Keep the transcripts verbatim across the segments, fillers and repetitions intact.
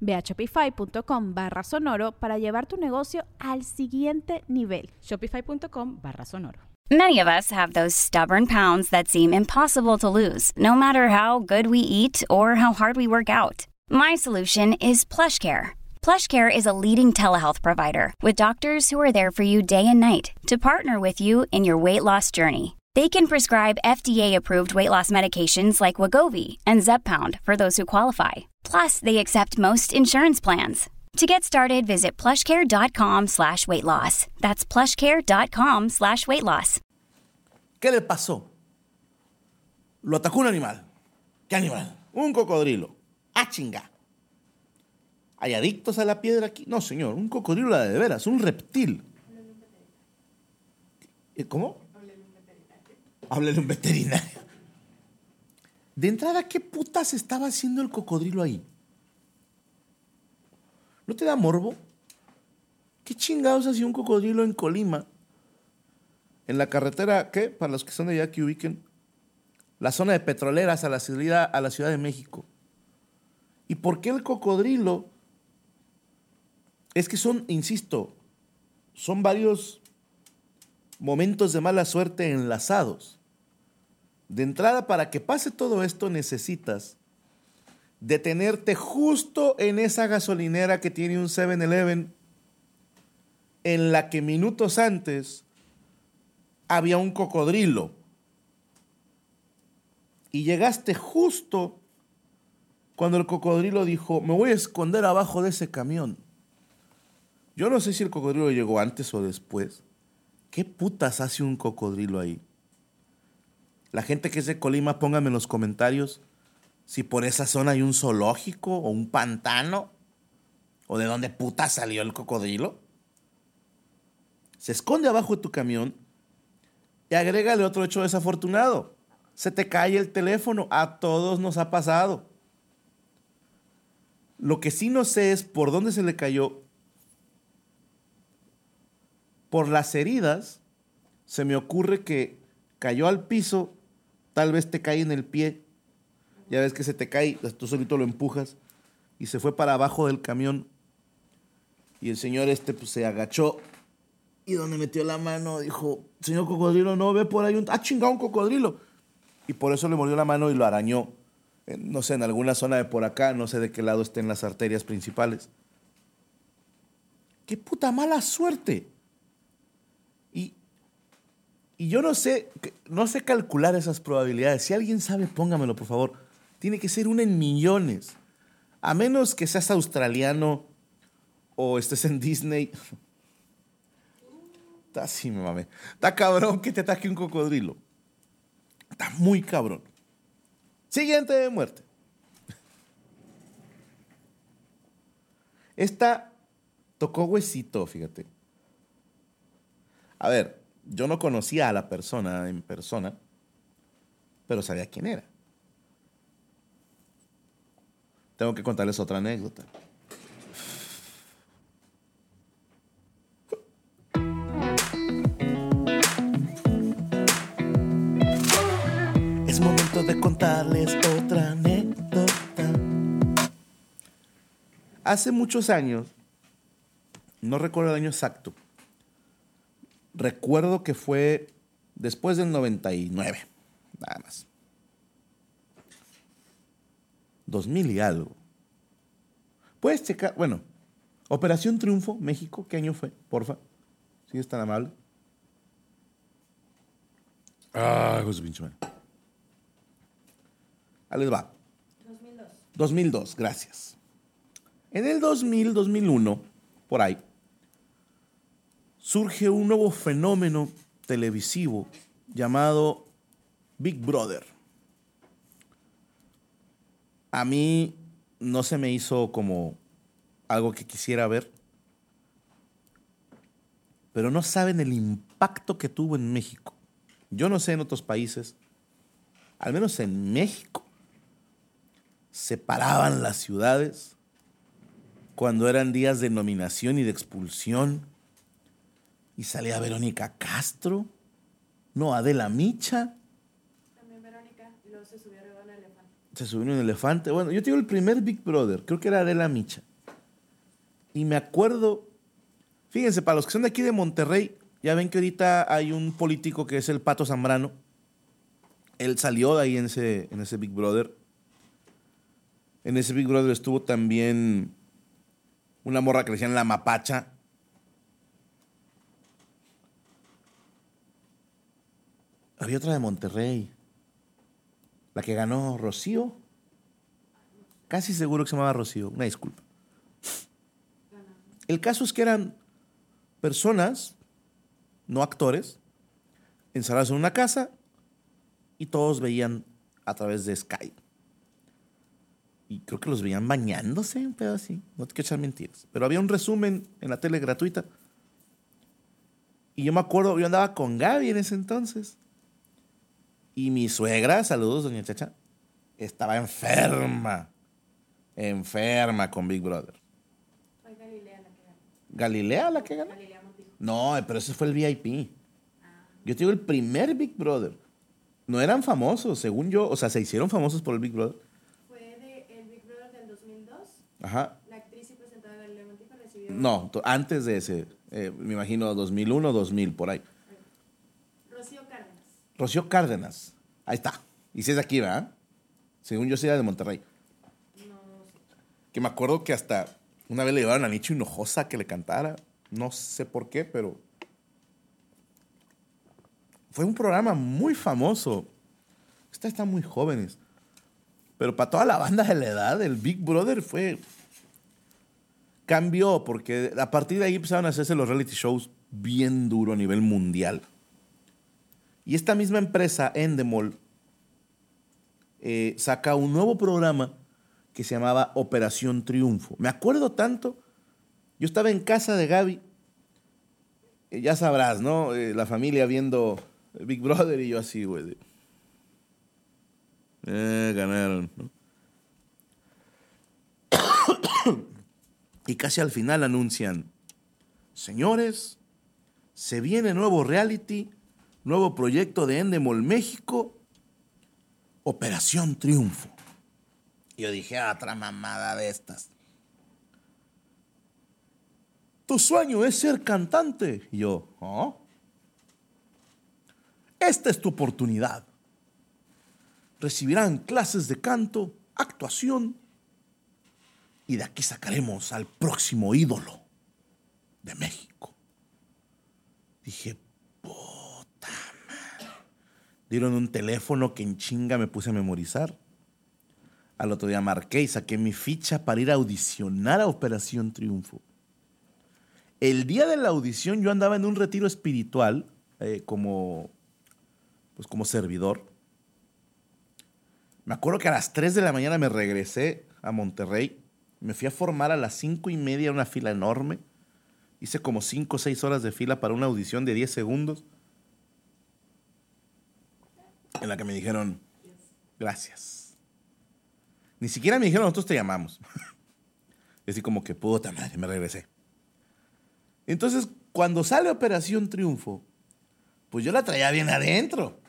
Ve a shopify.com barra sonoro para llevar tu negocio al siguiente nivel. Shopify.com barra sonoro. Many of us have those stubborn pounds that seem impossible to lose, no matter how good we eat or how hard we work out. My solution is Plushcare. Plushcare is a leading telehealth provider with doctors who are there for you day and night to partner with you in your weight loss journey. They can prescribe F D A-approved weight loss medications like Wegovy and Zepbound for those who qualify. Plus, they accept most insurance plans. To get started, visit plushcare.com slash weight loss. That's plushcare.com slash weight loss. ¿Qué le pasó? Lo atacó un animal. ¿Qué animal? Un cocodrilo. ¡Ah, chinga! ¿Hay adictos a la piedra aquí? No, señor. Un cocodrilo la de veras. Un reptil. ¿Cómo? Háblale un veterinario. De entrada, ¿qué putas estaba haciendo el cocodrilo ahí? ¿No te da morbo? ¿Qué chingados hacía un cocodrilo en Colima? En la carretera, ¿qué? Para los que son de allá que ubiquen. La zona de petroleras a la ciudad, a la Ciudad de México. ¿Y por qué el cocodrilo? Es que son, insisto, son varios momentos de mala suerte enlazados. De entrada, para que pase todo esto necesitas detenerte justo en esa gasolinera que tiene un seven eleven, en la que minutos antes había un cocodrilo. Y llegaste justo cuando el cocodrilo dijo, me voy a esconder abajo de ese camión. Yo no sé si el cocodrilo llegó antes o después. ¿Qué putas hace un cocodrilo ahí? La gente que es de Colima, pónganme en los comentarios si por esa zona hay un zoológico o un pantano o de dónde puta salió el cocodrilo. Se esconde abajo de tu camión y agrégale otro hecho desafortunado. Se te cae el teléfono. A todos nos ha pasado. Lo que sí no sé es por dónde se le cayó. Por las heridas, se me ocurre que cayó al piso, tal vez te cae en el pie. Ya ves que se te cae, tú solito lo empujas. Y se fue para abajo del camión. Y el señor este pues, se agachó. Y donde metió la mano dijo, señor cocodrilo, no, ve por ahí un... ¡Ah, chingado, un cocodrilo! Y por eso le mordió la mano y lo arañó. No sé, en alguna zona de por acá, no sé de qué lado estén las arterias principales. ¡Qué puta mala suerte! Y yo no sé, no sé calcular esas probabilidades. Si alguien sabe, póngamelo, por favor. Tiene que ser una en millones. A menos que seas australiano o estés en Disney. Está así, me mame. Está cabrón que te ataque un cocodrilo. Está muy cabrón. Siguiente muerte. Esta tocó huesito, fíjate. A ver. Yo no conocía a la persona en persona, pero sabía quién era. Tengo que contarles otra anécdota. Es momento de contarles otra anécdota. Hace muchos años, no recuerdo el año exacto, recuerdo que fue después del noventa y nueve, nada más. dos mil y algo. Puedes checar, bueno, Operación Triunfo, México, ¿qué año fue? Porfa, si es tan amable. Ah, José pinche man. Ahí les va. dos mil dos, gracias. En el dos mil, dos mil uno, por ahí, surge un nuevo fenómeno televisivo llamado Big Brother. A mí no se me hizo como algo que quisiera ver, pero no saben el impacto que tuvo en México. Yo no sé en otros países, al menos en México, separaban las ciudades cuando eran días de nominación y de expulsión. Y salía Verónica Castro, no, Adela Micha. También Verónica, y luego se subió arriba un elefante. Se subió un elefante. Bueno, yo tengo el primer Big Brother, creo que era Adela Micha. Y me acuerdo, fíjense, para los que son de aquí de Monterrey, ya ven que ahorita hay un político que es el Pato Zambrano. Él salió de ahí en ese, en ese Big Brother. En ese Big Brother estuvo también una morra que le decían la mapacha. Había otra de Monterrey, la que ganó Rocío. Casi seguro que se llamaba Rocío, una disculpa. El caso es que eran personas, no actores, encerrados en una casa y todos veían a través de Skype. Y creo que los veían bañándose, un pedo así. No te quiero echar mentiras. Pero había un resumen en la tele gratuita. Y yo me acuerdo, yo andaba con Gaby en ese entonces. Y mi suegra, saludos, doña Chacha, estaba enferma. Enferma con Big Brother. Fue Galilea la que ganó. ¿Galilea la que ganó? Galilea Montijo. No, pero ese fue el V I P. Ah. Yo te digo, el primer Big Brother. No eran famosos, según yo. O sea, se hicieron famosos por el Big Brother. Ajá. La actriz y presentadora de Galilea Montijo recibió... No, antes de ese, eh, me imagino dos mil uno, dos mil, por ahí. Rocío Cárdenas. Rocío Cárdenas. Ahí está. Y si es de aquí, ¿verdad? Según yo, sí era de Monterrey. No, no sé. Que me acuerdo que hasta una vez le llevaron a Nicho Hinojosa que le cantara. No sé por qué, pero... Fue un programa muy famoso. Ustedes están muy jóvenes. Pero para toda la banda de la edad, el Big Brother fue... Cambió, porque a partir de ahí empezaron a hacerse los reality shows bien duro a nivel mundial. Y esta misma empresa, Endemol, eh, saca un nuevo programa que se llamaba Operación Triunfo. Me acuerdo tanto, yo estaba en casa de Gaby, eh, ya sabrás, ¿no? Eh, la familia viendo Big Brother y yo así, güey. Eh, ganaron, ¿no? Y casi al final anuncian: señores, se viene nuevo reality, nuevo proyecto de Endemol México, Operación Triunfo. Y yo dije, ah, otra mamada de estas. Tu sueño es ser cantante. Y yo, ¿oh? Esta es tu oportunidad. Recibirán clases de canto, actuación, y de aquí sacaremos al próximo ídolo de México. Dije, puta madre. Dieron un teléfono que en chinga me puse a memorizar. Al otro día marqué y saqué mi ficha para ir a audicionar a Operación Triunfo. El día de la audición yo andaba en un retiro espiritual, eh, como, pues como servidor. Me acuerdo que a las tres de la mañana me regresé a Monterrey. Me fui a formar a las cinco y media, una fila enorme. Hice como cinco o seis horas de fila para una audición de diez segundos. En la que me dijeron, gracias. Ni siquiera me dijeron, nosotros te llamamos. Y así como que, puta madre, me regresé. Entonces, cuando sale Operación Triunfo, pues yo la traía bien adentro.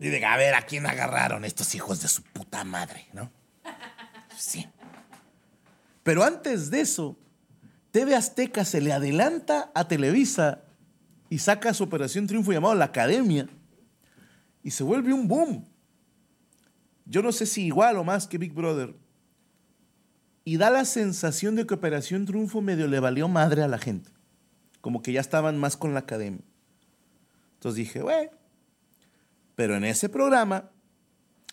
Y de, a ver, ¿a quién agarraron estos hijos de su puta madre, no? Sí. Pero antes de eso, T V Azteca se le adelanta a Televisa y saca su Operación Triunfo llamado La Academia y se vuelve un boom. Yo no sé si igual o más que Big Brother. Y da la sensación de que Operación Triunfo medio le valió madre a la gente. Como que ya estaban más con La Academia. Entonces dije, güey, Pero en ese programa,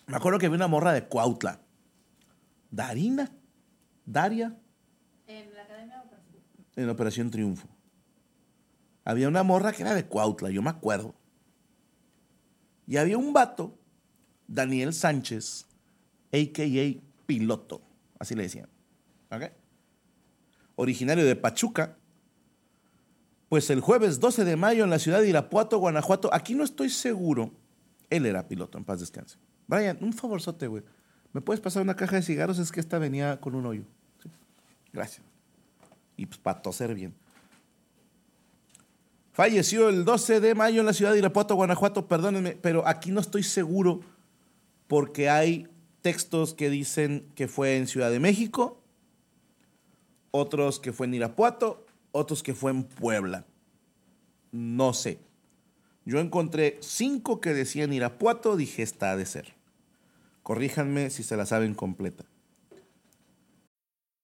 me acuerdo que vi una morra de Cuautla. Darina. Daria. ¿En la Academia o Operación? En Operación Triunfo. Había una morra que era de Cuautla, yo me acuerdo. Y había un vato, Daniel Sánchez, a k a. Piloto, así le decían. ¿Okay? Originario de Pachuca. Pues el jueves doce de mayo en la ciudad de Irapuato, Guanajuato, aquí no estoy seguro, él era piloto, en paz descanse. Brian, un favorzote, güey. ¿Me puedes pasar una caja de cigarros? Es que esta venía con un hoyo. ¿Sí? Gracias. Y pues para toser bien. Falleció el doce de mayo en la ciudad de Irapuato, Guanajuato. Perdónenme, pero aquí no estoy seguro porque hay textos que dicen que fue en Ciudad de México, otros que fue en Irapuato, otros que fue en Puebla. No sé. Yo encontré cinco que decían Irapuato, dije, está de ser. Corríjanme si se la saben completa.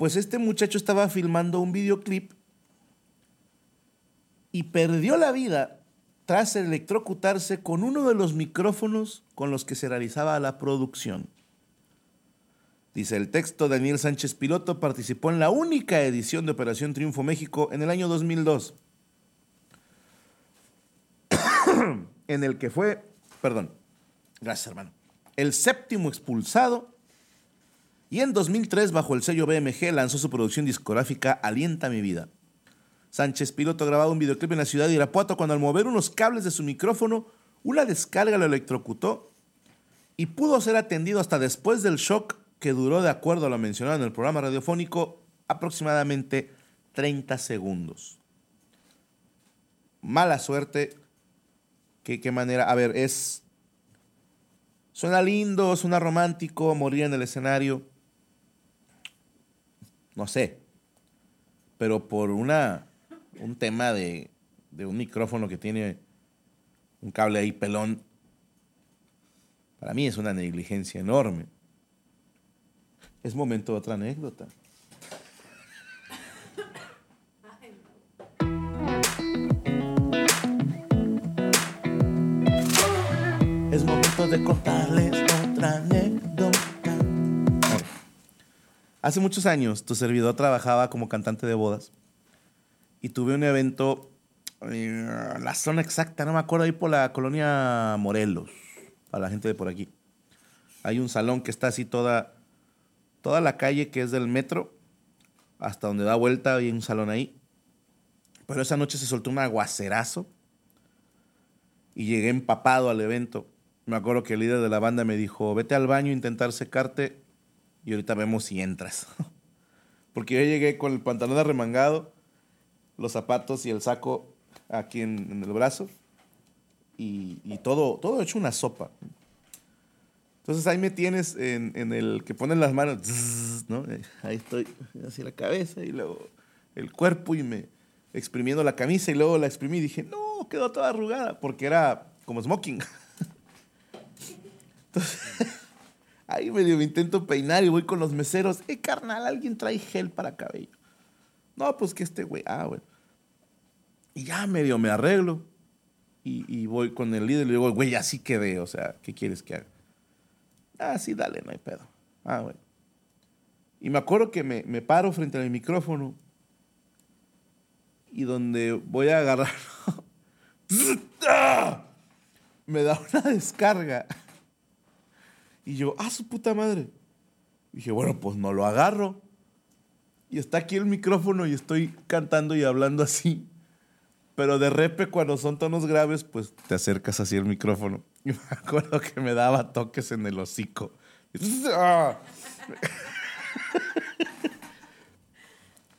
Pues este muchacho estaba filmando un videoclip y perdió la vida tras electrocutarse con uno de los micrófonos con los que se realizaba la producción. Dice el texto, Daniel Sánchez Piloto participó en la única edición de Operación Triunfo México en el año dos mil dos, en el que fue, perdón, gracias hermano, el séptimo expulsado. Y en dos mil tres, bajo el sello B M G, lanzó su producción discográfica Alienta mi vida. Sánchez Piloto grababa un videoclip en la ciudad de Irapuato cuando al mover unos cables de su micrófono, una descarga lo electrocutó y pudo ser atendido hasta después del shock que duró, de acuerdo a lo mencionado en el programa radiofónico, aproximadamente treinta segundos. Mala suerte. ¿Qué, qué manera? A ver, es... Suena lindo, suena romántico, morir en el escenario... No sé, pero por una, un tema de, de un micrófono que tiene un cable ahí pelón, para mí es una negligencia enorme. Es momento de otra anécdota. Es momento de contarles otra anécdota. Hace muchos años, tu servidor trabajaba como cantante de bodas y tuve un evento, eh, la zona exacta, no me acuerdo, ahí por la colonia Morelos, para la gente de por aquí. Hay un salón que está así toda, toda la calle que es del metro, hasta donde da vuelta, hay un salón ahí. Pero esa noche se soltó un aguacerazo y llegué empapado al evento. Me acuerdo que el líder de la banda me dijo, vete al baño a intentar secarte, y ahorita vemos si entras. Porque yo llegué con el pantalón arremangado, los zapatos y el saco aquí en, en el brazo. Y, y todo, todo hecho una sopa. Entonces ahí me tienes en, en el que ponen las manos, ¿no? Ahí estoy, así la cabeza y luego el cuerpo y me exprimiendo la camisa. Y luego la exprimí y dije, no, quedó toda arrugada. Porque era como smoking. Entonces... Ahí medio me intento peinar y voy con los meseros. Eh, carnal, alguien trae gel para cabello. No, pues que este güey. Ah, bueno. Y ya medio me arreglo. Y, y voy con el líder y le digo, güey, así quedé. O sea, ¿qué quieres que haga? Ah, sí, dale, no hay pedo. Ah, bueno. Y me acuerdo que me, me paro frente al micrófono. Y donde voy a agarrar. Me da una descarga. Y yo, ¡ah, su puta madre! Y dije, bueno, pues no lo agarro. Y está aquí el micrófono y estoy cantando y hablando así. Pero de repe, cuando son tonos graves, pues te acercas así al micrófono. Y me acuerdo que me daba toques en el hocico.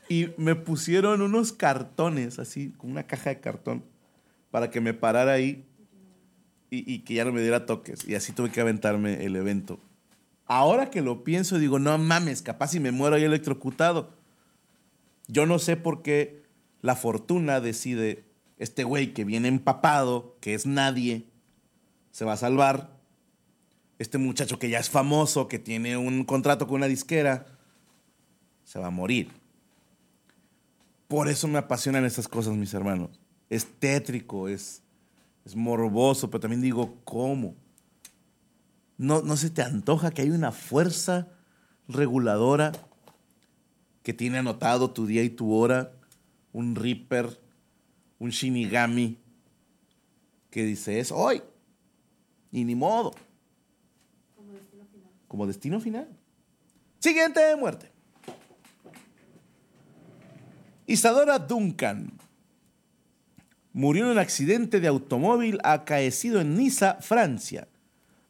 Y me pusieron unos cartones, así, con una caja de cartón, para que me parara ahí. y, y que ya no me diera toques. Y así tuve que aventarme el evento. Ahora que lo pienso, digo, no mames, capaz si me muero ahí electrocutado. Yo no sé por qué la fortuna decide, este güey que viene empapado, que es nadie, se va a salvar. Este muchacho que ya es famoso, que tiene un contrato con una disquera, se va a morir. Por eso me apasionan estas cosas, mis hermanos. Es tétrico, es, es morboso, pero también digo, ¿cómo? ¿No, no se te antoja que hay una fuerza reguladora que tiene anotado tu día y tu hora? Un Reaper, un Shinigami, que dice, es hoy, y ni modo. Como destino final. Como destino final. Siguiente muerte. Isadora Duncan murió en un accidente de automóvil acaecido en Niza, Francia,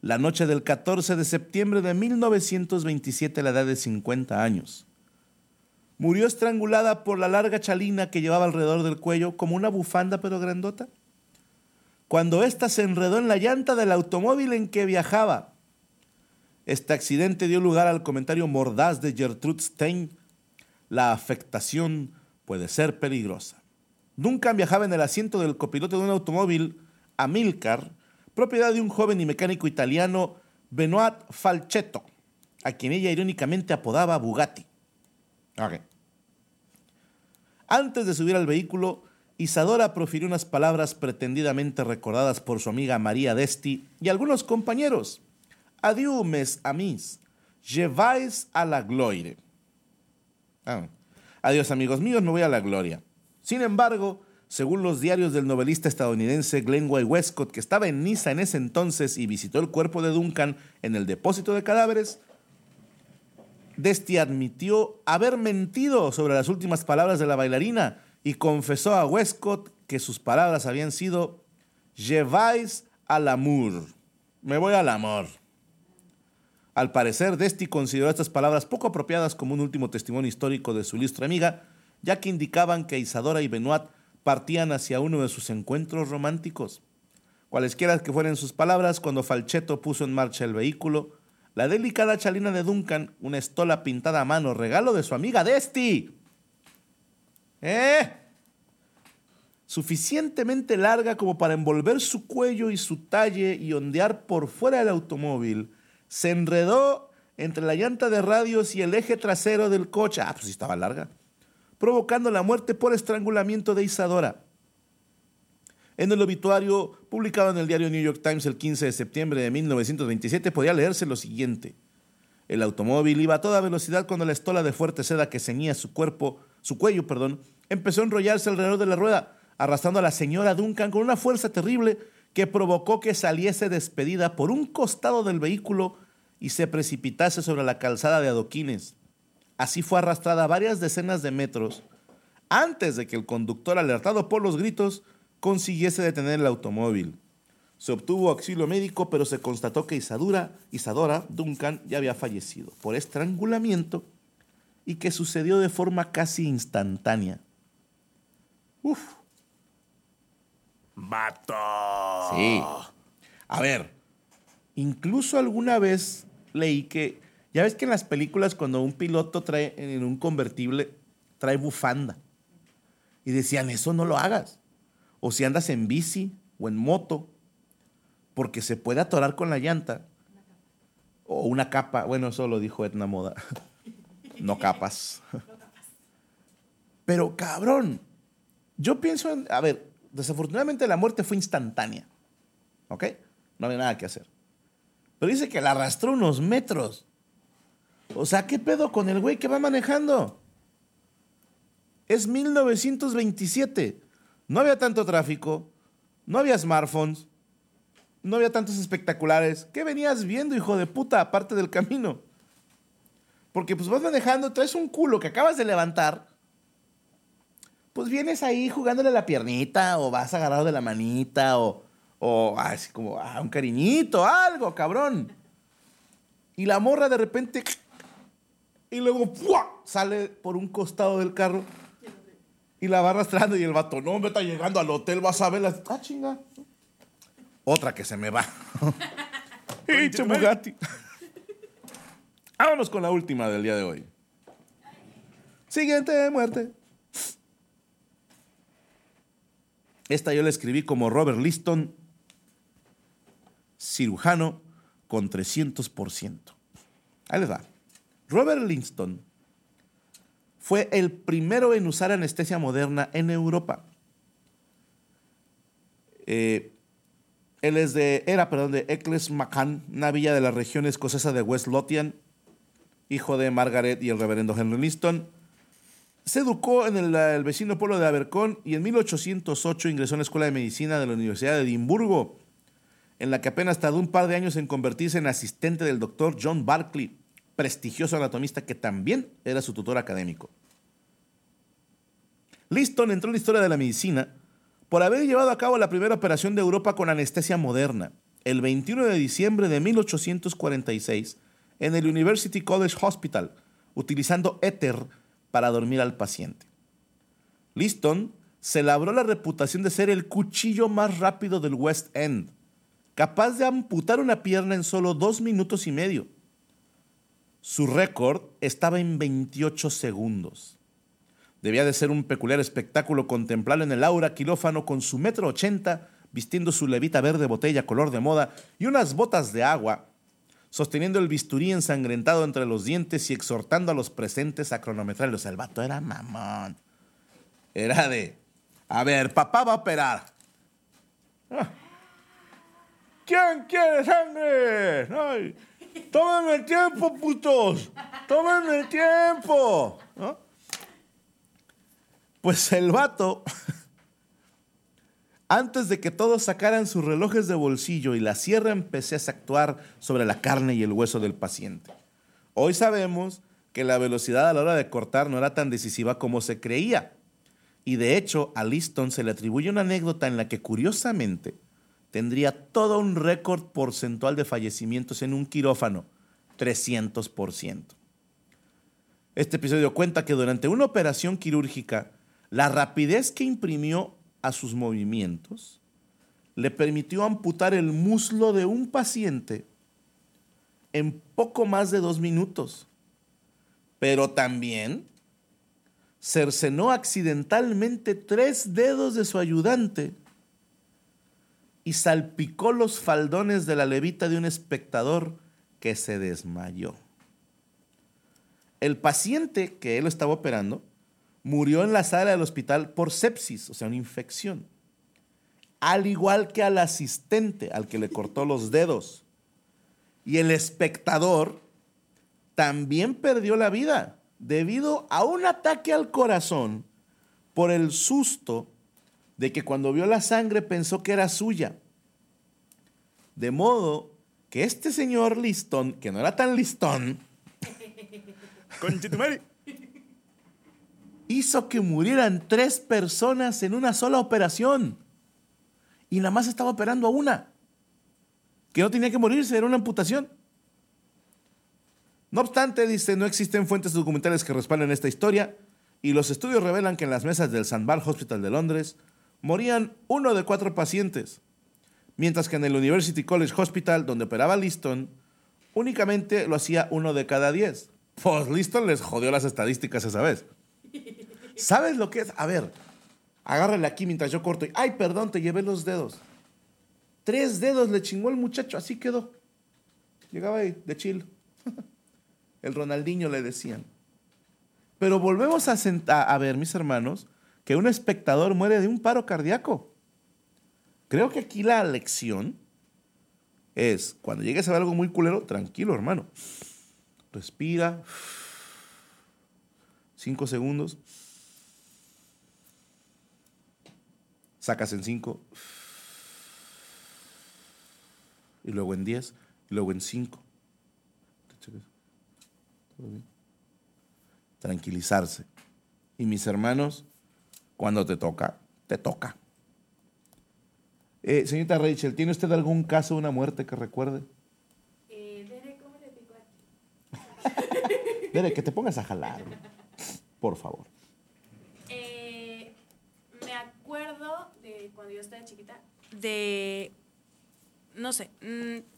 la noche del catorce de septiembre de mil novecientos veintisiete, a la edad de cincuenta años. Murió estrangulada por la larga chalina que llevaba alrededor del cuello, como una bufanda pero grandota, cuando ésta se enredó en la llanta del automóvil en que viajaba. Este accidente dio lugar al comentario mordaz de Gertrude Stein: la afectación puede ser peligrosa. Duncan viajaba en el asiento del copiloto de un automóvil, Amilcar, propiedad de un joven y mecánico italiano, Benoit Falchetto, a quien ella irónicamente apodaba Bugatti. Okay. Antes de subir al vehículo, Isadora profirió unas palabras pretendidamente recordadas por su amiga María Desti y algunos compañeros. Adiós, mes amis, je vais a la gloire. Ah. Adiós, amigos míos, me voy a la gloria. Sin embargo, según los diarios del novelista estadounidense Glenway Westcott, que estaba en Niza en ese entonces y visitó el cuerpo de Duncan en el depósito de cadáveres, Desti admitió haber mentido sobre las últimas palabras de la bailarina y confesó a Westcott que sus palabras habían sido «Je vais al amour», «me voy al amor». Al parecer, Desti consideró estas palabras poco apropiadas como un último testimonio histórico de su ilustre amiga, ya que indicaban que Isadora y Benoit partían hacia uno de sus encuentros románticos. Cualesquiera que fueran sus palabras, cuando Falchetto puso en marcha el vehículo, la delicada chalina de Duncan, una estola pintada a mano, regalo de su amiga Desti, ¿Eh? suficientemente larga como para envolver su cuello y su talle y ondear por fuera del automóvil, se enredó entre la llanta de radios y el eje trasero del coche. Ah, pues sí estaba larga. Provocando la muerte por estrangulamiento de Isadora. En el obituario publicado en el diario New York Times el quince de septiembre de mil novecientos veintisiete podía leerse lo siguiente. El automóvil iba a toda velocidad cuando la estola de fuerte seda que ceñía su cuerpo, su cuello, perdón, empezó a enrollarse alrededor de la rueda, arrastrando a la señora Duncan con una fuerza terrible que provocó que saliese despedida por un costado del vehículo y se precipitase sobre la calzada de adoquines. Así fue arrastrada varias decenas de metros antes de que el conductor, alertado por los gritos, consiguiese detener el automóvil. Se obtuvo auxilio médico, pero se constató que Isadora, Isadora Duncan ya había fallecido por estrangulamiento y que sucedió de forma casi instantánea. ¡Uf! ¡Vato! Sí. A ver, incluso alguna vez leí que... Ya ves que en las películas cuando un piloto trae en un convertible, trae bufanda. Y decían, eso no lo hagas. O si andas en bici o en moto, porque se puede atorar con la llanta. O una capa. Bueno, eso lo dijo Edna Moda. No capas. Pero cabrón, yo pienso en... A ver, desafortunadamente la muerte fue instantánea. ¿Ok? No había nada que hacer. Pero dice que la arrastró unos metros. O sea, ¿qué pedo con el güey que va manejando? Es mil novecientos veintisiete. No había tanto tráfico, no había smartphones, no había tantos espectaculares. ¿Qué venías viendo, hijo de puta, aparte del camino? Porque pues vas manejando, traes un culo que acabas de levantar, pues vienes ahí jugándole la piernita o vas agarrado de la manita o, o así como ah, un cariñito, algo, cabrón. Y la morra de repente... Y luego ¡pua! Sale por un costado del carro y la va arrastrando. Y el vato, no, me está llegando al hotel, vas a verla. Ah, chinga. Otra que se me va. ¡Eche Bugatti! Vámonos con la última del día de hoy. Siguiente muerte. Esta yo la escribí como Robert Liston, cirujano con trescientos por ciento. Ahí les va. Robert Liston fue el primero en usar anestesia moderna en Europa. Eh, él es de, era perdón, de Ecclesmachan, una villa de la región escocesa de West Lothian, hijo de Margaret y el reverendo Henry Liston. Se educó en el, el vecino pueblo de Abercorn y en mil ochocientos ocho ingresó en la Escuela de Medicina de la Universidad de Edimburgo, en la que apenas tardó un par de años en convertirse en asistente del doctor John Barclay, prestigioso anatomista que también era su tutor académico. Liston entró en la historia de la medicina por haber llevado a cabo la primera operación de Europa con anestesia moderna, el veintiuno de diciembre de mil ochocientos cuarenta y seis, en el University College Hospital, utilizando éter para dormir al paciente. Liston se labró la reputación de ser el cuchillo más rápido del West End, capaz de amputar una pierna en solo dos minutos y medio. Su récord estaba en veintiocho segundos. Debía de ser un peculiar espectáculo contemplarlo en el aura quirófano con su metro ochenta, vistiendo su levita verde botella color de moda y unas botas de agua, sosteniendo el bisturí ensangrentado entre los dientes y exhortando a los presentes a cronometrarlo. O sea, el vato era mamón. Era de, a ver, papá va a operar. Ah. ¿Quién quiere sangre? Ay. ¡Tómenme el tiempo, putos! ¡Tómenme el tiempo! ¿No? Pues el vato, antes de que todos sacaran sus relojes de bolsillo y la sierra, empecé a actuar sobre la carne y el hueso del paciente. Hoy sabemos que la velocidad a la hora de cortar no era tan decisiva como se creía. Y de hecho, a Liston se le atribuye una anécdota en la que, curiosamente, tendría todo un récord porcentual de fallecimientos en un quirófano, trescientos por ciento. Este episodio cuenta que durante una operación quirúrgica, la rapidez que imprimió a sus movimientos le permitió amputar el muslo de un paciente en poco más de dos minutos, pero también cercenó accidentalmente tres dedos de su ayudante y salpicó los faldones de la levita de un espectador que se desmayó. El paciente que él estaba operando murió en la sala del hospital por sepsis, o sea, una infección. Al igual que al asistente, al que le cortó los dedos. Y el espectador también perdió la vida debido a un ataque al corazón por el susto de que cuando vio la sangre pensó que era suya. De modo que este señor Liston, que no era tan listón, hizo que murieran tres personas en una sola operación. Y nada más estaba operando a una, que no tenía que morirse, era una amputación. No obstante, dice, no existen fuentes documentales que respalden esta historia y los estudios revelan que en las mesas del Sandbach Hospital de Londres morían uno de cuatro pacientes, mientras que en el University College Hospital, donde operaba Liston, únicamente lo hacía uno de cada diez. Pues Liston les jodió las estadísticas esa vez. ¿Sabes lo que es? A ver, agárrale aquí mientras yo corto. Y, ay, perdón, te llevé los dedos. Tres dedos le chingó el muchacho, así quedó. Llegaba ahí, de chill. El Ronaldinho le decían. Pero volvemos a, senta- a ver, mis hermanos, que un espectador muere de un paro cardíaco. Creo que aquí la lección es, cuando llegues a ver algo muy culero, tranquilo, hermano. Respira. Cinco segundos. Sacas en cinco. Y luego en diez. Y luego en cinco. Tranquilizarse. Y mis hermanos, cuando te toca, te toca. Eh, señorita Rachel, ¿tiene usted algún caso de una muerte que recuerde? Eh, Derek, ¿cómo le picó aquí? Derek, que te pongas a jalar, por favor. Eh, me acuerdo de cuando yo estaba chiquita, de no sé,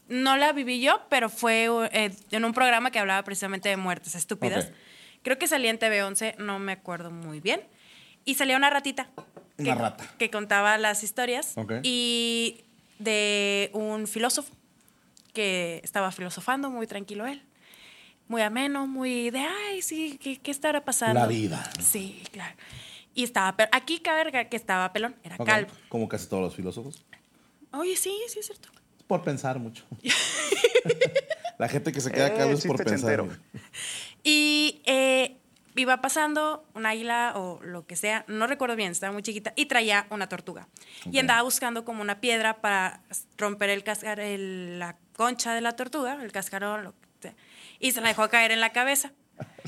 no la viví yo, pero fue eh, en un programa que hablaba precisamente de muertes estúpidas. Okay. Creo que salía en T V once, no me acuerdo muy bien. Y salía una ratita. Una que, rata. Que contaba las historias. Okay. Y de un filósofo que estaba filosofando, muy tranquilo él. Muy ameno, muy de, ay, sí, ¿qué, qué estará pasando? La vida. Sí, claro. Y estaba, pero aquí cabe que estaba pelón, era okay. calvo. Como casi todos los filósofos. Oye, sí, sí es cierto. Es por pensar mucho. La gente que se queda calvo eh, es por pensar. Chentero. Y eh, iba pasando un águila o lo que sea, no recuerdo bien, estaba muy chiquita, y traía una tortuga. Okay. Y andaba buscando como una piedra para romper el cascar, el, la concha de la tortuga, el cascarón, lo que sea, y se la dejó caer en la cabeza.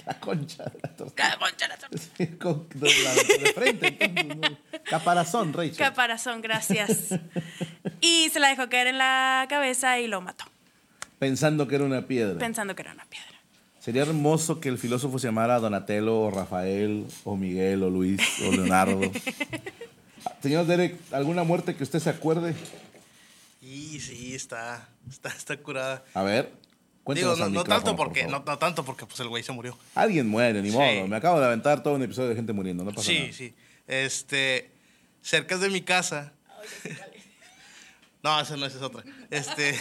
La concha de la tortuga. La concha de la tortuga. Sí, con, de, la, de frente, entonces, no. Caparazón, Rachel. Caparazón, gracias. Y se la dejó caer en la cabeza y lo mató. Pensando que era una piedra. Pensando que era una piedra. Sería hermoso que el filósofo se llamara Donatello, o Rafael, o Miguel, o Luis, o Leonardo. Señor Derek, ¿alguna muerte que usted se acuerde? Y sí, está, está, está curada. A ver, cuéntanos. Digo, no, no tanto porque, por no, no tanto porque pues, el güey se murió. Alguien muere, ni modo. Sí. Me acabo de aventar todo un episodio de gente muriendo, no pasa sí, nada. Sí, sí. Este, cerca de mi casa. No, esa no, esa es otra. Este,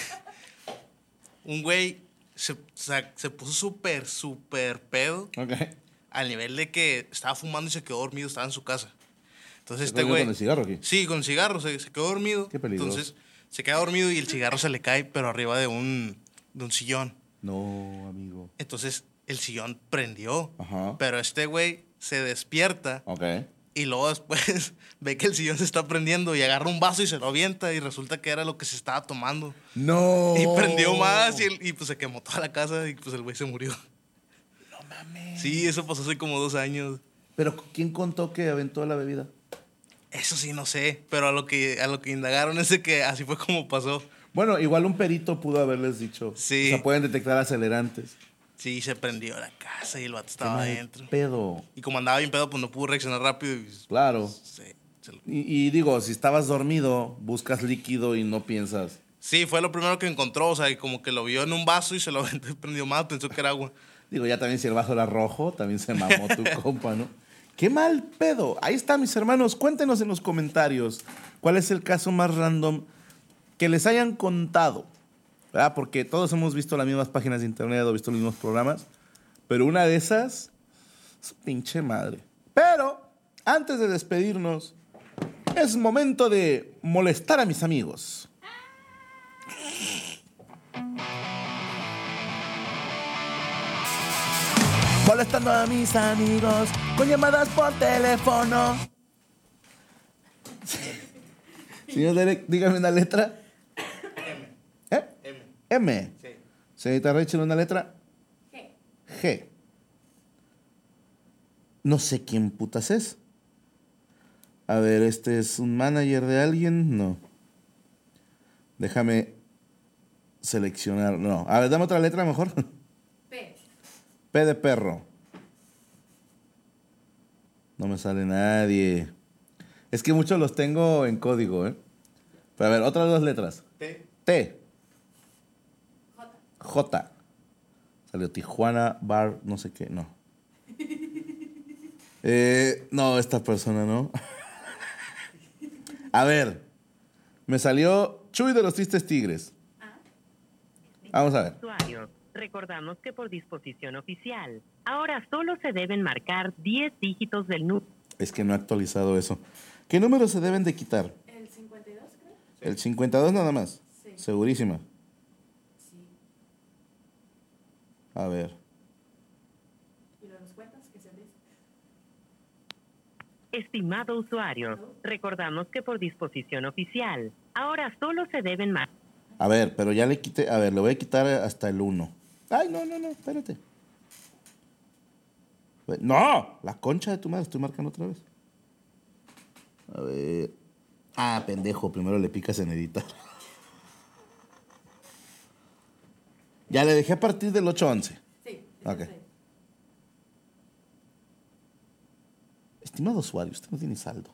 un güey... Se, se, se puso súper, súper pedo. Okay. Al nivel de que estaba fumando y se quedó dormido, estaba en su casa. Entonces este güey... ¿Con el cigarro aquí? Sí, con el cigarro, se, se quedó dormido. Qué peligroso. Entonces se queda dormido y el cigarro se le cae, pero arriba de un, de un sillón. No, amigo. Entonces el sillón prendió. Ajá. Pero este güey se despierta. Okay. Y luego después ve que el sillón se está prendiendo y agarra un vaso y se lo avienta y resulta que era lo que se estaba tomando. ¡No! Y prendió más y, el, y pues se quemó toda la casa y pues el güey se murió. ¡No mames! Sí, eso pasó hace como dos años. ¿Pero quién contó que aventó la bebida? Eso sí, no sé, pero a lo que, a lo que indagaron es de que así fue como pasó. Bueno, igual un perito pudo haberles dicho. Sí. O sea, pueden detectar acelerantes. Sí, se prendió la casa y el vato estaba adentro. Pedo. Y como andaba bien pedo, pues no pudo reaccionar rápido. Y... Claro. Sí, lo... y, y digo, si estabas dormido, buscas líquido y no piensas. Sí, fue lo primero que encontró. O sea, y como que lo vio en un vaso y se lo prendió más, pensó que era agua. Digo, ya también si el vaso era rojo, también se mamó tu compa, ¿no? ¡Qué mal pedo! Ahí está, mis hermanos. Cuéntenos en los comentarios cuál es el caso más random que les hayan contado. ¿Verdad? Porque todos hemos visto las mismas páginas de internet o visto los mismos programas, pero una de esas es pinche madre. Pero antes de despedirnos, es momento de molestar a mis amigos. Molestando a mis amigos con llamadas por teléfono. Señor Derek, dígame una letra. M. Sí. Señorita Rachel, una letra. G. G. No sé quién putas es. A ver, ¿este es un manager de alguien? No. Déjame seleccionar. No. A ver, dame otra letra mejor. P. P de perro. No me sale nadie. Es que muchos los tengo en código, ¿eh? Pero a ver, otras dos letras. T. T. J. Salió Tijuana, Bar, no sé qué, no. Eh, no, esta persona no. A ver, me salió Chuy de los Tristes Tigres. Vamos a ver. Recordamos que por disposición oficial, ahora solo se deben marcar diez dígitos del número. Es que no he actualizado eso. ¿Qué números se deben de quitar? El cincuenta y dos, creo. El cincuenta y dos nada más. Sí. Segurísima. A ver. ¿Y lo nos cuentas que se dice? Estimado usuario, recordamos que por disposición oficial, ahora solo se deben más. A ver, pero ya le quité. A ver, le voy a quitar hasta el uno. Ay, no, no, no, espérate. ¡No! La concha de tu madre, estoy marcando otra vez. A ver. Ah, pendejo, primero le picas en editar. Ya le dejé a partir del ocho once. Sí. Ok. Sí. Estimado usuario, usted no tiene saldo.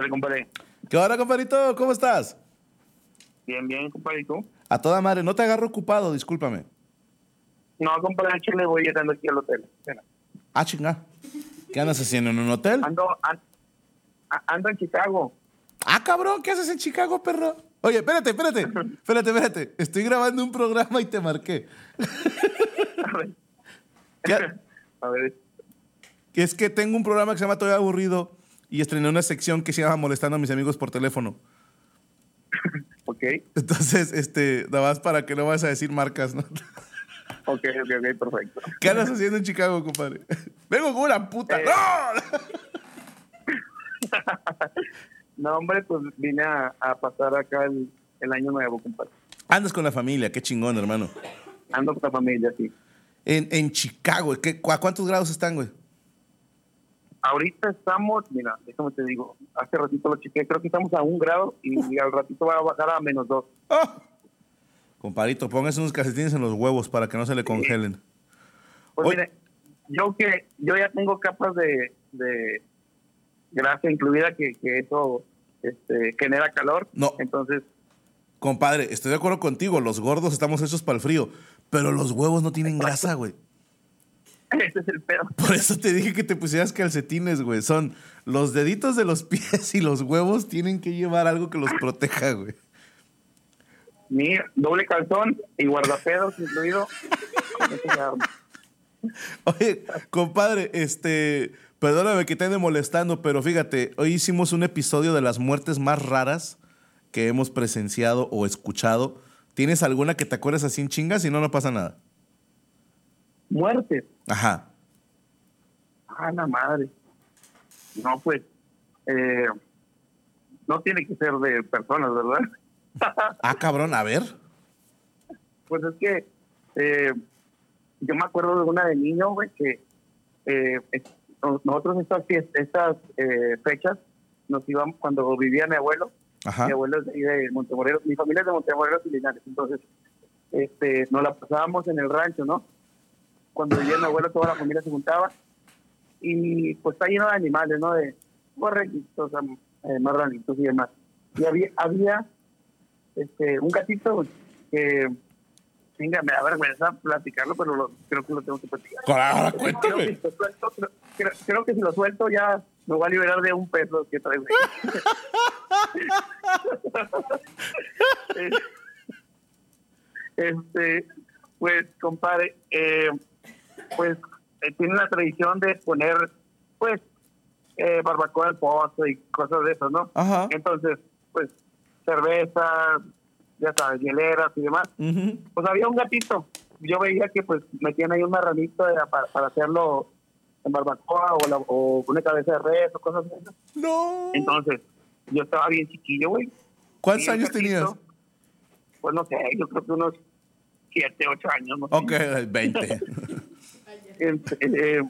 Échale, compadre. ¿Qué onda, compadrito? ¿Cómo estás? Bien, bien, compadrito. A toda madre. No te agarro ocupado, discúlpame. No, compadre, échale, voy llegando aquí al hotel. Venga. Ah, chinga. ¿Qué andas haciendo en un hotel? Ando, an, ando en Chicago. Ah, cabrón, ¿qué haces en Chicago, perro? Oye, espérate, espérate, espérate, espérate. Estoy grabando un programa y te marqué. A ver. ¿Qué? A ver. Es que tengo un programa que se llama Toy Aburrido y estrené una sección que se llama Molestando a mis amigos por teléfono. Ok. Entonces, este, nada más para que no vayas a decir marcas, ¿no? Ok, ok, ok, perfecto. ¿Qué andas haciendo en Chicago, compadre? ¡Vengo con una puta! Eh. ¡No! No, hombre, pues vine a, a pasar acá el, el año nuevo, compadre. Andas con la familia, qué chingón, hermano. Ando con la familia, sí. En, en Chicago, ¿qué, cu- ¿a cuántos grados están, güey? Ahorita estamos, mira, déjame te digo, hace ratito lo chequé, creo que estamos a un grado y, uh. y al ratito va a bajar a menos dos. Oh. Compadrito, póngase unos calcetines en los huevos para que no se le congelen. Sí. Pues Hoy... mire, yo que yo ya tengo capas de, de grasa incluida que, que eso... Este, genera calor, no. Entonces, compadre, estoy de acuerdo contigo. Los gordos estamos hechos para el frío, pero los huevos no tienen grasa, güey. Ese es el pedo. Por eso te dije que te pusieras calcetines, güey. Son los deditos de los pies y los huevos tienen que llevar algo que los proteja, güey. Mira, doble calzón y guardapedos incluido. Oye, compadre, este... Perdóname que te ande molestando, pero fíjate, hoy hicimos un episodio de las muertes más raras que hemos presenciado o escuchado. ¿Tienes alguna que te acuerdes así en chingas? Si no, no pasa nada. ¿Muertes? Ajá. Ah, la madre. No, pues, eh, no tiene que ser de personas, ¿verdad? Ah, cabrón, a ver. Pues es que eh, yo me acuerdo de una de niño, güey, que... Eh, nosotros estas estas eh, fechas nos íbamos cuando vivía mi abuelo. Ajá. Mi abuelo es de Montemorelos, mi familia es de Montemorelos y Linares, entonces este nos la pasábamos en el rancho, ¿no? Cuando vivía mi abuelo toda la familia se juntaba y pues está lleno de animales, ¿no? De borreguitos, eh, marranitos y demás. Y había había este un gatito que venga, me da vergüenza platicarlo, pero lo, creo que lo tengo que platicar. Ahora, cuéntame. Creo, creo, creo, creo que si lo suelto ya me voy a liberar de un peso que traigo. Este, pues, compadre, eh, pues, eh, tiene la tradición de poner, pues, eh, barbacoa al pozo y cosas de esas, ¿no? Ajá. Entonces, pues, cerveza... ya sabes, hieleras y demás. Uh-huh. Pues había un gatito. Yo veía que pues metían ahí un marranito para, para hacerlo en barbacoa o, la, o una cabeza de res o cosas así. ¡No! Entonces, yo estaba bien chiquillo, güey. ¿Cuántos años gatito, tenías? Pues no sé, yo creo que unos siete, ocho años. No ok, sé. veinte. eh, eh,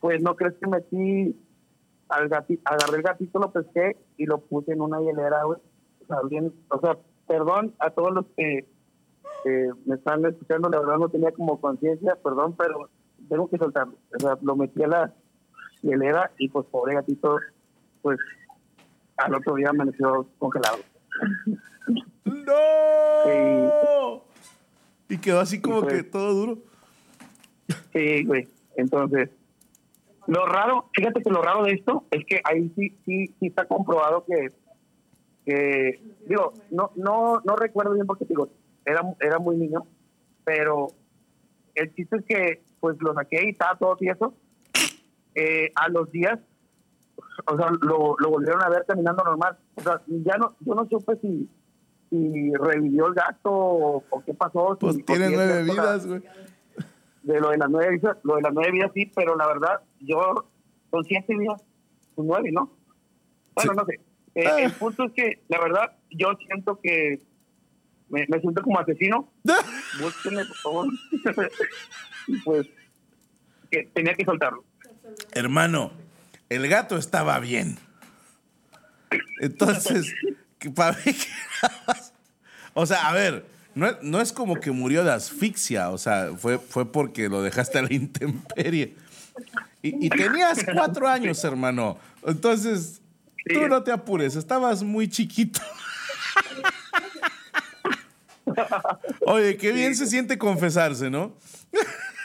pues no crees que metí al gatito, agarré el gatito, lo pesqué y lo puse en una hielera, güey. O sea, bien, o sea, perdón a todos los que eh, me están escuchando, la verdad no tenía como conciencia, perdón, pero tengo que soltarlo. O sea, lo metí a la hielera y pues pobre gatito, pues al otro día amaneció congelado. ¡No! Sí. Y quedó así como sí, que todo duro. Sí, güey. Entonces, lo raro, fíjate que lo raro de esto es que ahí sí, sí, sí está comprobado que que digo no no no recuerdo bien porque digo era era muy niño, pero el chiste es que pues lo saqué y estaba todo tieso. Eh, a los días, o sea, lo, lo volvieron a ver caminando normal. O sea, ya no, yo no supe si, si revivió el gato o, o qué pasó. Pues si, tiene nueve vidas, güey. De lo de las nueve vidas, lo de las nueve vidas sí, pero la verdad yo con siete vidas, con nueve, ¿no? Bueno, sí. No sé. Eh, ah. El punto es que, la verdad, yo siento que me, me siento como asesino. Búsquenme, por favor. Pues, que tenía que soltarlo. Hermano, el gato estaba bien. Entonces, que para mí, o sea, a ver, no, no es como que murió de asfixia, o sea, fue, fue porque lo dejaste a la intemperie. Y, y tenías cuatro años, hermano. Entonces... Sí. Tú no te apures, estabas muy chiquito. Oye, qué bien sí. se siente confesarse, ¿no?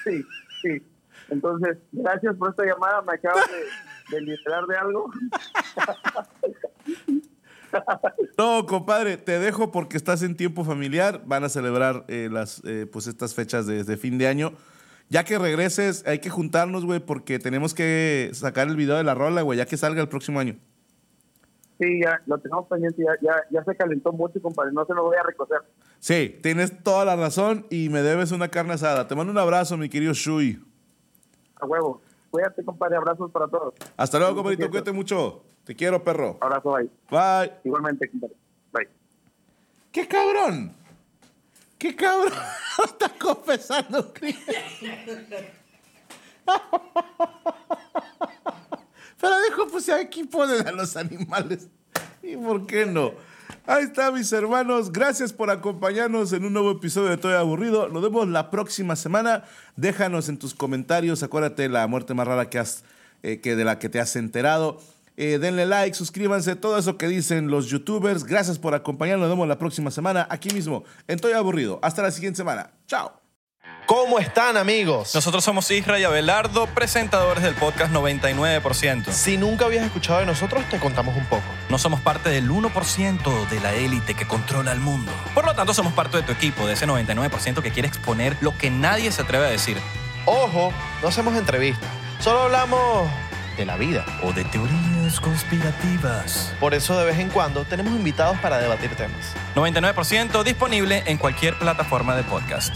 Sí, sí. Entonces, gracias por esta llamada. Me acabas de, de liberar de algo. No, compadre, te dejo porque estás en tiempo familiar. Van a celebrar eh, las, eh, pues estas fechas de, de fin de año. Ya que regreses, hay que juntarnos, güey, porque tenemos que sacar el video de la rola, güey, ya que salga el próximo año. Sí, ya lo tenemos pendiente. Ya, ya, ya se calentó mucho, compadre. No se lo voy a recoger. Sí, tienes toda la razón y me debes una carne asada. Te mando un abrazo, mi querido Shui. A huevo. Cuídate, compadre. Abrazos para todos. Hasta luego, compadrito. Cuídate mucho. Te quiero, perro. Abrazo, bye. Bye. Igualmente, compadre. Bye. ¡Qué cabrón! ¡Qué cabrón! Está confesando, Cris. Pero dijo, pues aquí ponen a los animales. ¿Y por qué no? Ahí está, mis hermanos. Gracias por acompañarnos en un nuevo episodio de Toy Aburrido. Nos vemos la próxima semana. Déjanos en tus comentarios. Acuérdate de la muerte más rara que has, eh, que de la que te has enterado. Eh, denle like, suscríbanse, todo eso que dicen los youtubers. Gracias por acompañarnos. Nos vemos la próxima semana aquí mismo en Toy Aburrido. Hasta la siguiente semana. Chao. ¿Cómo están, amigos? Nosotros somos Isra y Abelardo, presentadores del podcast noventa y nueve por ciento. Si nunca habías escuchado de nosotros, te contamos un poco. No somos parte del uno por ciento de la élite que controla el mundo. Por lo tanto, somos parte de tu equipo, de ese noventa y nueve por ciento que quiere exponer lo que nadie se atreve a decir. Ojo, no hacemos entrevistas. Solo hablamos de la vida. O de teorías conspirativas. Por eso, de vez en cuando, tenemos invitados para debatir temas. noventa y nueve por ciento disponible en cualquier plataforma de podcast.